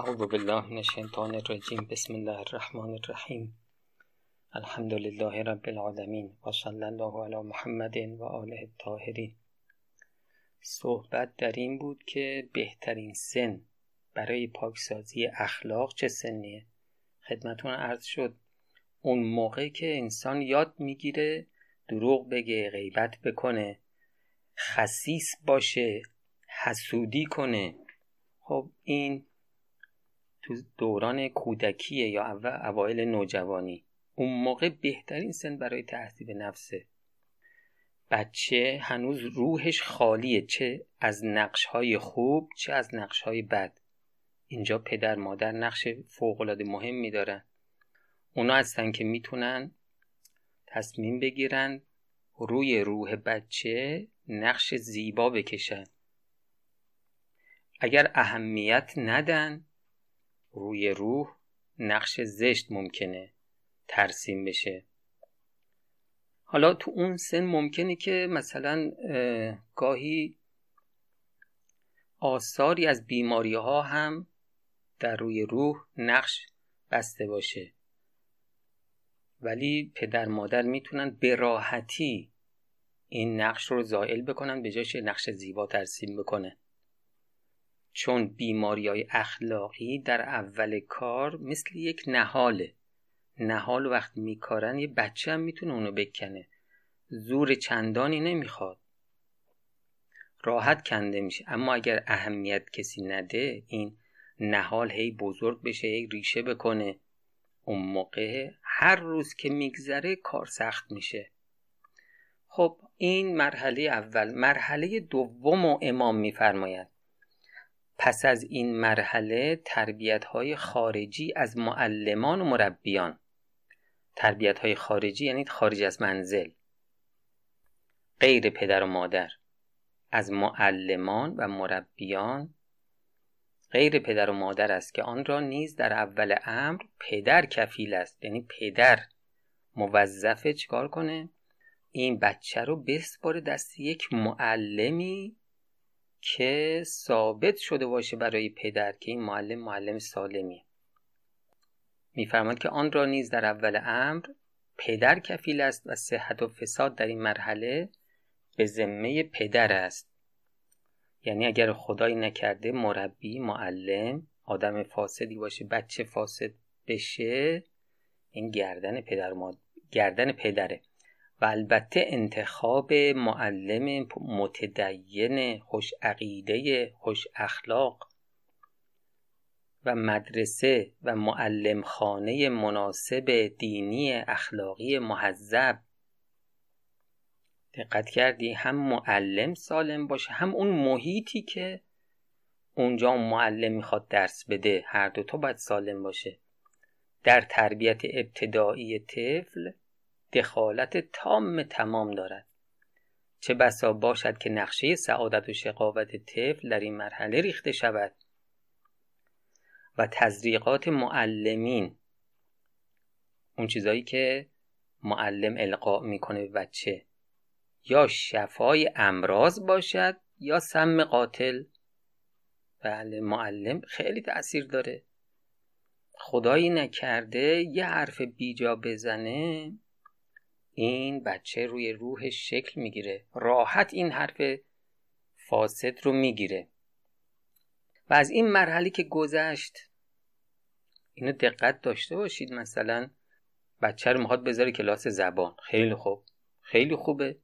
اعوذ بالله من الشیطان الرجیم. بسم الله الرحمن الرحیم. الحمد لله رب العالمین و صلی الله علی محمد و آله الطاهرین. صحبت در این بود که بهترین سن برای پاکسازی اخلاق چه سنیه؟ خدمتون عرض شد اون موقع که انسان یاد میگیره دروغ بگه، غیبت بکنه، خسیس باشه، حسودی کنه. خب این تو دوران کودکیه یا اوایل نوجوانی. اون موقع بهترین سن برای تحصیب نفسه. بچه هنوز روحش خالیه، چه از نقش‌های خوب چه از نقش‌های بد. اینجا پدر مادر نقش فوق‌العاده مهمی دارن. اونا هستن که میتونن تصمیم بگیرن روی روح بچه نقش زیبا بکشن. اگر اهمیت ندن روی روح نقش زشت ممکنه ترسیم بشه. حالا تو اون سن ممکنه که مثلا گاهی آثاری از بیماری ها هم در روی روح نقش بسته باشه، ولی پدر مادر میتونن به راحتی این نقش رو زائل بکنن، به جایش نقش زیبا ترسیم بکنه. چون بیماری‌های اخلاقی در اول کار مثل یک نهاله. نهال وقتی میکارن یه بچه هم میتونه اونو بکنه، زور چندانی نمیخواد، راحت کنده میشه. اما اگر اهمیت کسی نده این نهال هی بزرگ بشه، هی ریشه بکنه، اون موقع هر روز که میگذره کار سخت میشه. خب این مرحله اول. مرحله دوم و امام میفرماید پس از این مرحله تربیت‌های خارجی از معلمان و مربیان. تربیت‌های خارجی یعنی خارج از منزل، غیر پدر و مادر، از معلمان و مربیان غیر پدر و مادر است که آن را نیز در اول امر پدر کفیل است. یعنی پدر موظفه چیکار کنه؟ این بچه رو بسپاره دست یک معلمی که ثابت شده باشه برای پدر که این معلم سالمیه. میفرماید که آن را نیز در اول امر پدر کفیل است و صحت و فساد در این مرحله به ذمه پدر است. یعنی اگر خدایی نکرده مربی، معلم آدم فاسدی باشه، بچه فاسد بشه، این گردن پدره. و البته انتخاب معلم متدین، خوش عقیده، خوش اخلاق و مدرسه و معلم خانه مناسب دینی اخلاقی مهذب. دقت کردی؟ هم معلم سالم باشه، هم اون محیطی که اونجا معلم میخواد درس بده، هر دوتا باید سالم باشه. در تربیت ابتدایی طفل دخالت تمام دارد. چه بسا باشد که نقشه سعادت و شقاوت طفل در این مرحله ریخته شود و تزریقات معلمین، اون چیزایی که معلم القا میکنه به بچه، یا شفای امراض باشد یا سم قاتل. بله معلم خیلی تأثیر داره. خدایی نکرده یه حرف بیجا بزنه این بچه روی روحش شکل میگیره، راحت این حرف فاسد رو میگیره. و از این مرحله که گذشت، اینو دقت داشته باشید، مثلا بچه رو میخواد بذاره کلاس زبان، خیلی خوب، خیلی خوبه،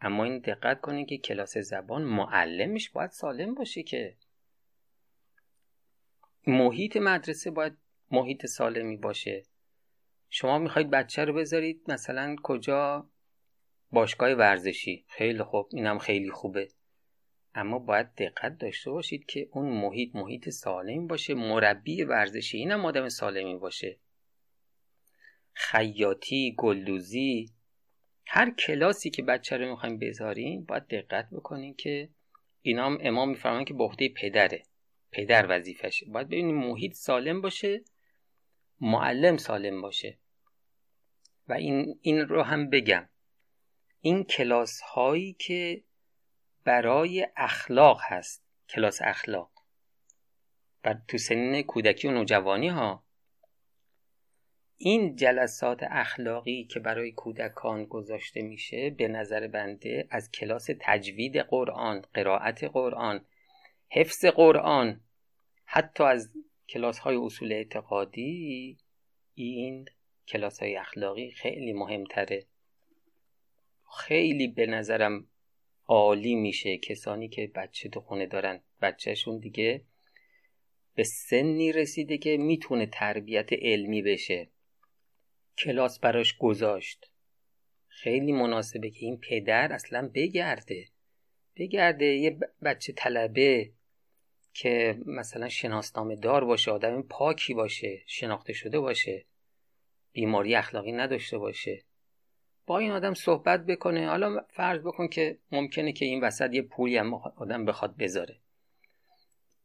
اما این دقت کنید که کلاس زبان معلمش باید سالم باشه، که محیط مدرسه باید محیط سالمی باشه. شما میخواید بچه رو بذارید مثلا کجا؟ باشگاه ورزشی، خیلی خوب، اینم خیلی خوبه، اما باید دقت داشته باشید که اون محیط سالم باشه. مربی ورزشی اینم آدم سالمی باشه. خیاطی، گلدوزی، هر کلاسی که بچه رو میخوایم بذارین باید دقت بکنین که اینام امام میفرمان که به عهده پدره، پدر وظیفشه. باید ببینید محیط سالم باشه، معلم سالم باشه. و این رو هم بگم، این کلاس هایی که برای اخلاق هست، کلاس اخلاق، و تو سنین کودکی و نوجوانی ها. این جلسات اخلاقی که برای کودکان گذاشته میشه به نظر بنده از کلاس تجوید قرآن، قرائت قرآن، حفظ قرآن، حتی از کلاس های اصول اعتقادی این کلاس های اخلاقی خیلی مهمتره. خیلی به نظرم عالی میشه کسانی که بچه تو خونه دارن، بچهشون دیگه به سنی رسیده که میتونه تربیت علمی بشه، کلاس براش گذاشت. خیلی مناسبه که این پدر اصلا بگرده یه بچه طلبه که مثلا شناسنامه دار باشه، آدم پاکی باشه، شناخته شده باشه، بیماری اخلاقی نداشته باشه، با این آدم صحبت بکنه. حالا فرض بکن که ممکنه که این وسط یه پولی هم آدم بخواد بذاره،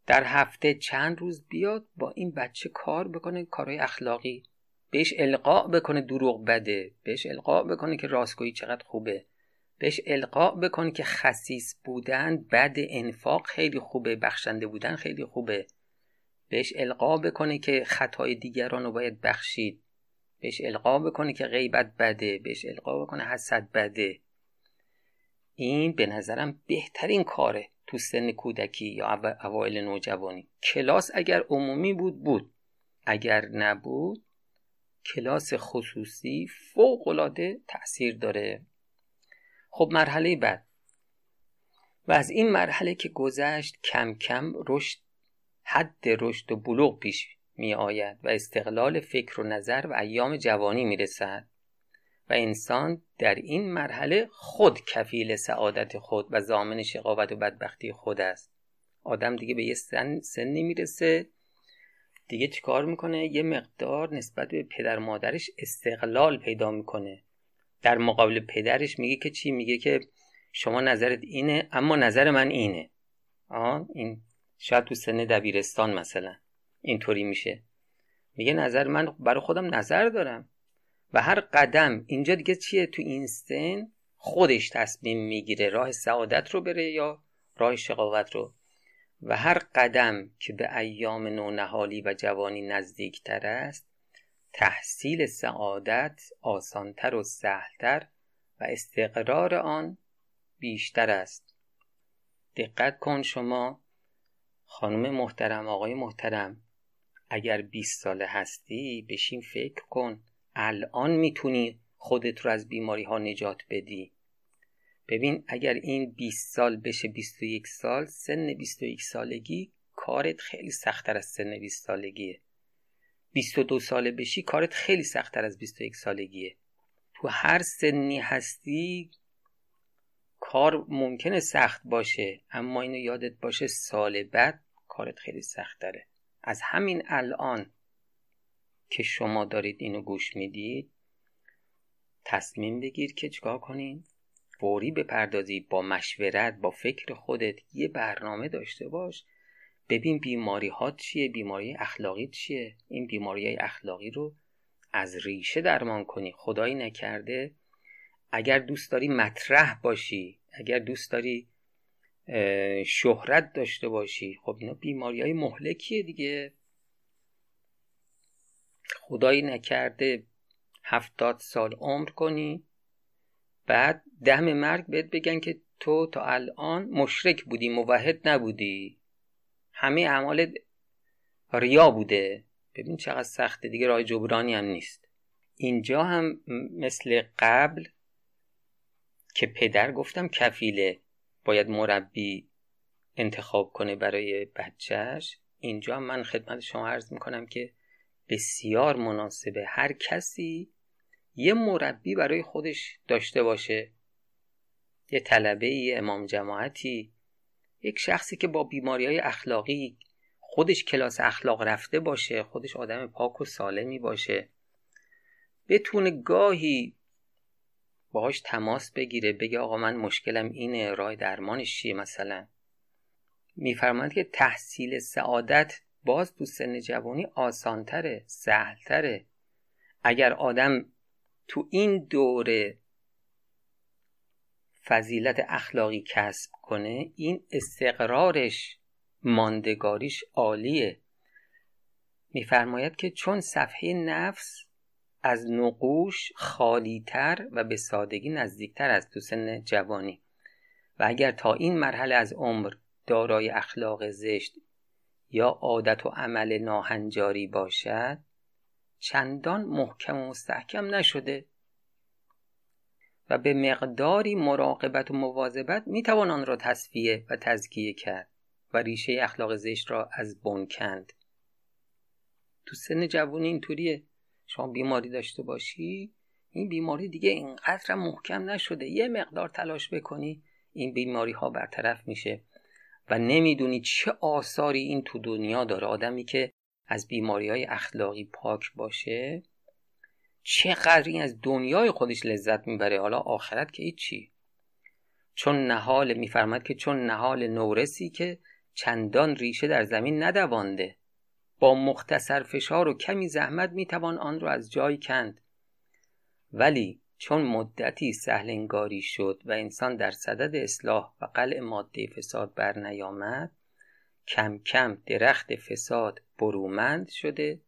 در هفته چند روز بیاد با این بچه کار بکنه، کارهای اخلاقی بهش القاء بکنه دروغ بده، بهش القاء بکنه که راستگویی چقدر خوبه، بهش القاء بکنه که خسیس بودن بد، انفاق خیلی خوبه، بخشنده بودن خیلی خوبه، بهش القاء بکنه که خطای دیگران رو باید بخشید، بهش القاء بکنه که غیبت بده، بهش القاء بکنه حسد بده. این به نظرم بهترین کاره تو سن کودکی یا اوایل نوجوانی. کلاس اگر عمومی بود، اگر نبود کلاس خصوصی فوق‌العاده تأثیر داره. خب مرحله بعد، و از این مرحله که گذشت کم کم رشد، حد رشد و بلوغ پیش می آید و استقلال فکر و نظر و ایام جوانی می رسد و انسان در این مرحله خود کفیل سعادت خود و ضامن شقاوت و بدبختی خود است. آدم دیگه به یه سنی میرسه دیگه چیکار میکنه؟ یه مقدار نسبت به پدر مادرش استقلال پیدا میکنه. در مقابل پدرش میگه که چی؟ میگه که شما نظرت اینه اما نظر من اینه. این شاید تو سن دبیرستان مثلا اینطوری میشه، میگه نظر من، برای خودم نظر دارم. و هر قدم اینجا دیگه چیه؟ تو این سن خودش تصمیم میگیره راه سعادت رو بره یا راه شقاوت رو. و هر قدم که به ایام نونهالی و جوانی نزدیکتر است تحصیل سعادت آسانتر و سهلتر و استقرار آن بیشتر است. دقت کن شما خانم محترم، آقای محترم، اگر 20 ساله هستی بشین فکر کن الان میتونی خودت رو از بیماری ها نجات بدی. ببین اگر این 20 سال بشه 21 سال، سن 21 سالگی کارت خیلی سخت‌تر از سن 20 سالگیه. 22 ساله بشی کارت خیلی سخت‌تر از 21 سالگیه. تو هر سنی هستی کار ممکنه سخت باشه، اما اینو یادت باشه سال بعد کارت خیلی سخت‌تره. از همین الان که شما دارید اینو گوش میدید تصمیم بگیر که چیکار کنین، فوری بپردازی، با مشورت، با فکر خودت یه برنامه داشته باش، ببین بیماری ها چیه، بیماری اخلاقی چیه، این بیماری اخلاقی رو از ریشه درمان کنی. خدایی نکرده اگر دوست داری مطرح باشی، اگر دوست داری شهرت داشته باشی، خب اینا بیماری های مهلکیه دیگه. خدایی نکرده 70 سال عمر کنی بعد دم مرگ بهت بگن که تو تا الان مشرک بودی، موحد نبودی، همه اعمالت ریا بوده. ببین چقدر سخته دیگه، راه جبرانی هم نیست. اینجا هم مثل قبل که پدر گفتم کفیله، باید مربی انتخاب کنه برای بچهش، اینجا من خدمت شما عرض میکنم که بسیار مناسبه هر کسی یه مربی برای خودش داشته باشه، یه طلبه، یه امام جماعتی، یک شخصی که با بیماری‌های اخلاقی خودش کلاس اخلاق رفته باشه، خودش آدم پاک و سالمی باشه، بتونه گاهی باهاش تماس بگیره، بگه آقا من مشکلم اینه، راه درمانش چیه. مثلا میفرماید که تحصیل سعادت باز تو سن جوانی آسانتره، سهلتره. اگر آدم تو این دوره فضیلت اخلاقی کسب کنه این استقرارش، ماندگاریش عالیه. می‌فرماید که چون صفحه نفس از نقوش خالی‌تر و به سادگی نزدیکتر است تو سن جوانی و اگر تا این مرحله از عمر دارای اخلاق زشت یا عادت و عمل ناهنجاری باشد، چندان محکم و مستحکم نشده و به مقداری مراقبت و مواظبت میتوان آن را تصفیه و تزکیه کرد و ریشه اخلاق زشت را از بن کند. تو سن جوانی اینطوریه، شما بیماری داشته باشی، این بیماری دیگه اینقدر محکم نشده، یه مقدار تلاش بکنی این بیماری ها برطرف میشه و نمیدونی چه آثاری این تو دنیا داره. آدمی که از بیماری های اخلاقی پاک باشه چقدر این از دنیای خودش لذت میبره، حالا آخرت که هیچی. چون نهال، میفرماد که چون نهال نورسی که چندان ریشه در زمین ندوانده، با مختصر فشار و کمی زحمت میتوان آن را از جای کند، ولی چون مدتی سهلنگاری شد و انسان در صدد اصلاح و قلع ماده فساد بر نیامد، کم کم درخت فساد برومند شده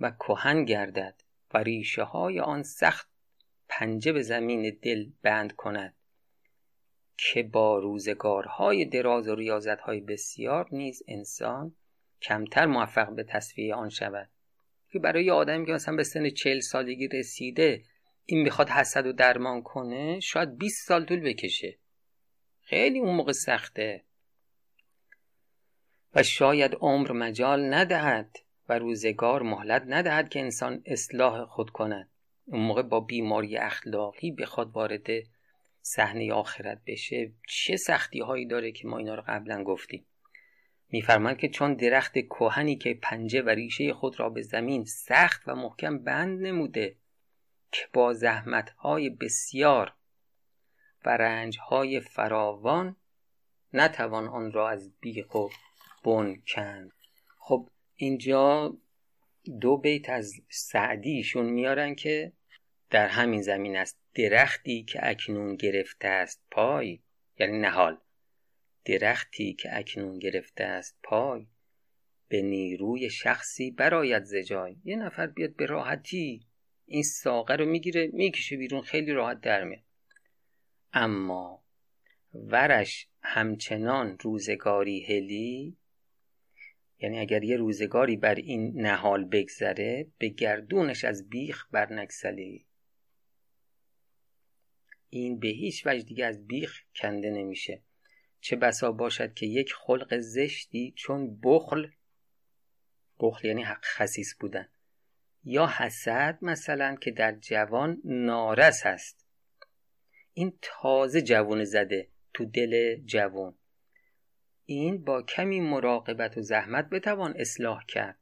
و کهن گردد و ریشه های آن سخت پنجه به زمین دل بند کند که با روزگارهای دراز و ریاضتهای بسیار نیز انسان کمتر موفق به تصفیه آن شود. که برای آدمی که مثلا به سن 40 سالگی رسیده این میخواد حسد رو درمان کنه، شاید 20 سال طول بکشه، خیلی اون موقع سخته و شاید عمر مجال ندهد و روزگار مهلت ندهد که انسان اصلاح خود کند. اون موقع با بیماری اخلاقی بخواد وارد صحنه آخرت بشه، چه سختی هایی داره که ما اینا رو قبلا گفتیم. میفرماید که چون درخت کهنی که پنجه و ریشه خود را به زمین سخت و محکم بند نموده که با زحمت‌های بسیار و رنج‌های فراوان نتوان آن را از بیخ و بن کند. خب اینجا 2 بیت از سعدیشون میارن که در همین زمین است. درختی که اکنون گرفته است پای، یعنی نهال، درختی که اکنون گرفته است پای به نیروی شخصی برآید ز جای. یه نفر بیاد به راحتی این ساقه رو میگیره میکشه بیرون، خیلی راحت در میاد، اما ورش همچنان روزگاری هلی، یعنی اگر یه روزگاری بر این نهال بگذره به گردونش از بیخ برنگسلی، این به هیچ وجه دیگه از بیخ کنده نمیشه. چه بسا باشد که یک خلق زشتی چون بخل یعنی خسیس بودن یا حسد مثلا که در جوان نارس هست، این تازه جوان زده تو دل جوان، این با کمی مراقبت و زحمت بتوان اصلاح کرد،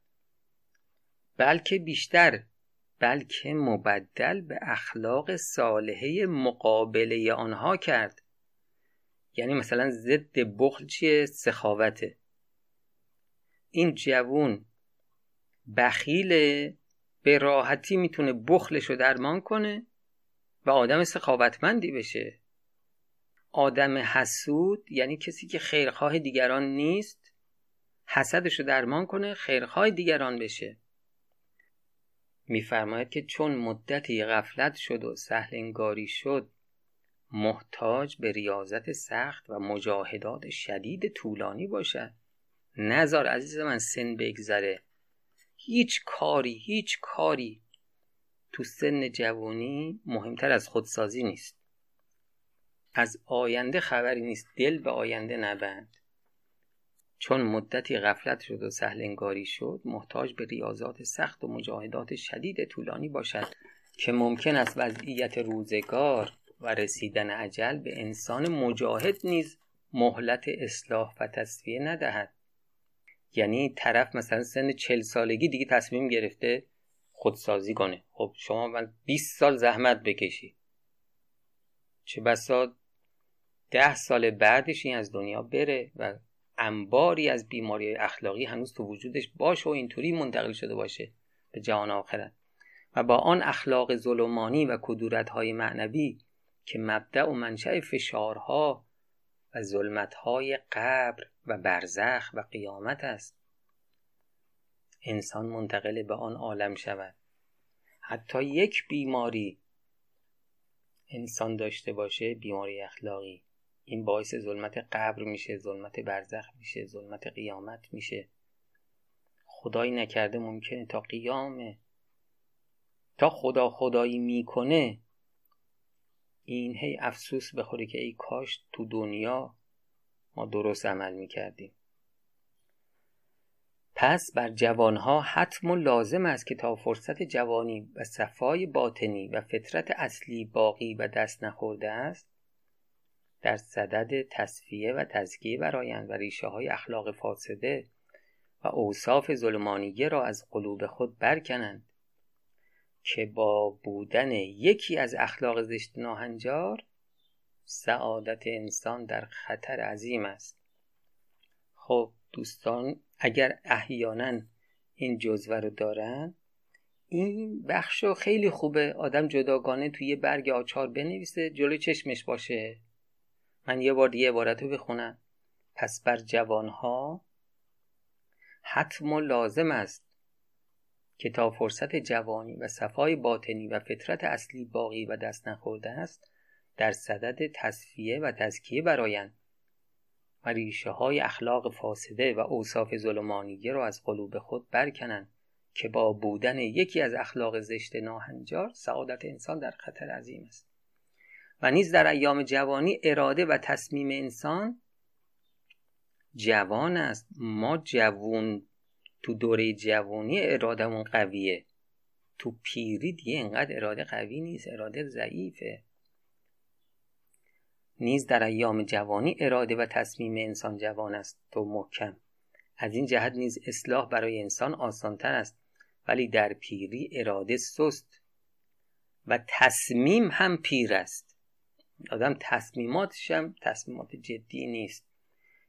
بلکه بیشتر، بلکه مبدل به اخلاق صالحه مقابله آنها کرد. یعنی مثلا ضد بخل چیه؟ سخاوته. این جوان بخیله، به راحتی میتونه بخلش رو درمان کنه و آدم سخاوتمندی بشه. آدم حسود یعنی کسی که خیرخواه دیگران نیست، حسدش رو درمان کنه خیرخواه دیگران بشه. میفرماید که چون مدتی غفلت شد و سهلنگاری شد، محتاج به ریاضت سخت و مجاهدات شدید طولانی باشد. نزار عزیز من سن بگذره، هیچ کاری تو سن جوانی مهمتر از خودسازی نیست، از آینده خبری نیست، دل به آینده نبند. چون مدتی غفلت شد و سهلنگاری شد، محتاج به ریاضات سخت و مجاهدات شدید طولانی باشد که ممکن است وضعیت روزگار و رسیدن اجل به انسان مجاهد نیز مهلت اصلاح و تصفیه ندهد. یعنی طرف مثلا سن 40 سالگی دیگه تصمیم گرفته خودسازی کنه، خب شما من 20 سال زحمت بکشی، چه بسا 10 سال بعدش این از دنیا بره و انباری از بیماری اخلاقی هنوز تو وجودش باشه و اینطوری منتقل شده باشه به جهان آخرت و با آن اخلاق ظلمانی و کدورت‌های معنوی که مبدأ و منشأ فشارها و ظلمت‌های قبر و برزخ و قیامت است. انسان منتقل به آن عالم شود. حتی یک بیماری انسان داشته باشه، بیماری اخلاقی، این باعث ظلمت قبر میشه، ظلمت برزخ میشه، ظلمت قیامت میشه. خدایی نکرده ممکنه تا قیامه، تا خدا خدایی میکنه، این هی افسوس بخوره که ای کاش تو دنیا ما درست عمل میکردیم. پس بر جوانها حتم و لازم است که تا فرصت جوانی و صفای باطنی و فطرت اصلی باقی و دست نخورده است، در صدد تصفیه و تزکیه برآیند و ریشه های اخلاق فاسده و اوصاف ظلمانیه را از قلوب خود برکنند، که با بودن یکی از اخلاق زشت ناهنجار سعادت انسان در خطر عظیم است. خب دوستان، اگر احیانا این جزوه رو دارن، این بخش رو خیلی خوبه آدم جداگانه توی یه برگ آچار بنویسه، جلوی چشمش باشه. من یه بار دیگه عبارت رو بخونم. پس بر جوانها حتم و لازم است که تا فرصت جوانی و صفای باطنی و فطرت اصلی باقی و دست نخورده است، در صدد تصفیه و تزکیه برآیند و ریشه های اخلاق فاسده و اوصاف ظلمانیه را از قلوب خود برکنند، که با بودن یکی از اخلاق زشت ناهنجار سعادت انسان در خطر عظیم است. و نیز در ایام جوانی اراده و تصمیم انسان جوان است. ما جوون تو دوره جوانی ارادمون قویه، تو پیری دیگه اینقدر اراده قوی نیست، اراده ضعیفه. نیز در ایام جوانی اراده و تصمیم انسان جوان است و محکم، از این جهت نیز اصلاح برای انسان آسانتر است. ولی در پیری اراده سست و تصمیم هم پیر است، آدم تصمیماتش هم تصمیمات جدی نیست،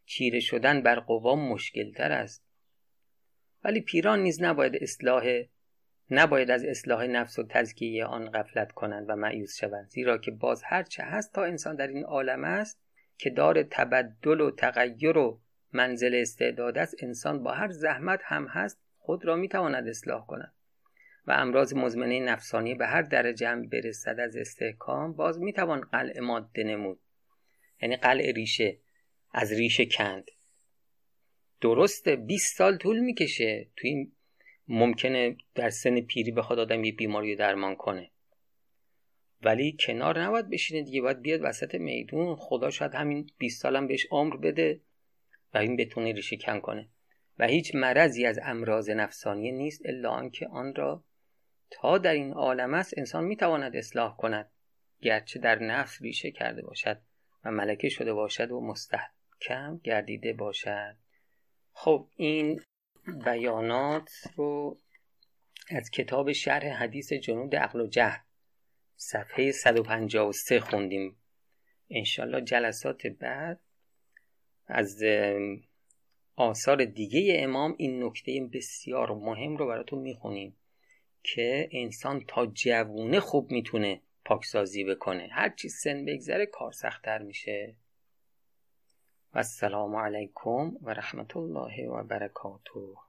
چیره شدن بر قوا مشکلتر است. ولی پیران نیز نباید از اصلاح نفس و تزکیه آن غفلت کنند و مایوس شوند، زیرا که باز هرچه هست تا انسان در این عالم است که دار تبدل و تغییر و منزل استعداد است، انسان با هر زحمت هم هست خود را میتواند اصلاح کند و امراض مزمنه نفسانی به هر درجه هم برسد از استحکام، باز میتوان قلع ماده نمود، یعنی قلع ریشه، از ریشه کند. درسته 20 سال طول میکشه، تو این ممکنه در سن پیری بخواد آدم یه بیماری رو درمان کنه، ولی کنار نباید بشینه دیگه، باید بیاد وسط میدون. خدا شاید همین 20 سالم بهش عمر بده و این بتونه ریشه کن کنه. و هیچ مرضی از امراض نفسانی نیست الا آنکه آن را تا در این عالم است انسان میتواند اصلاح کند، گرچه در نفس ریشه کرده باشد و ملکه شده باشد و مستحکم گردیده باشد. خب این بیانات رو از کتاب شرح حدیث جنود عقل و جهل صفحه 153 خوندیم. انشالله جلسات بعد از آثار دیگه امام این نکته بسیار مهم رو براتون میخونیم که انسان تا جوونه خوب میتونه پاکسازی بکنه، هر چی سن بگذره کار سخت‌تر میشه. و السلام علیکم و رحمت الله و برکاته.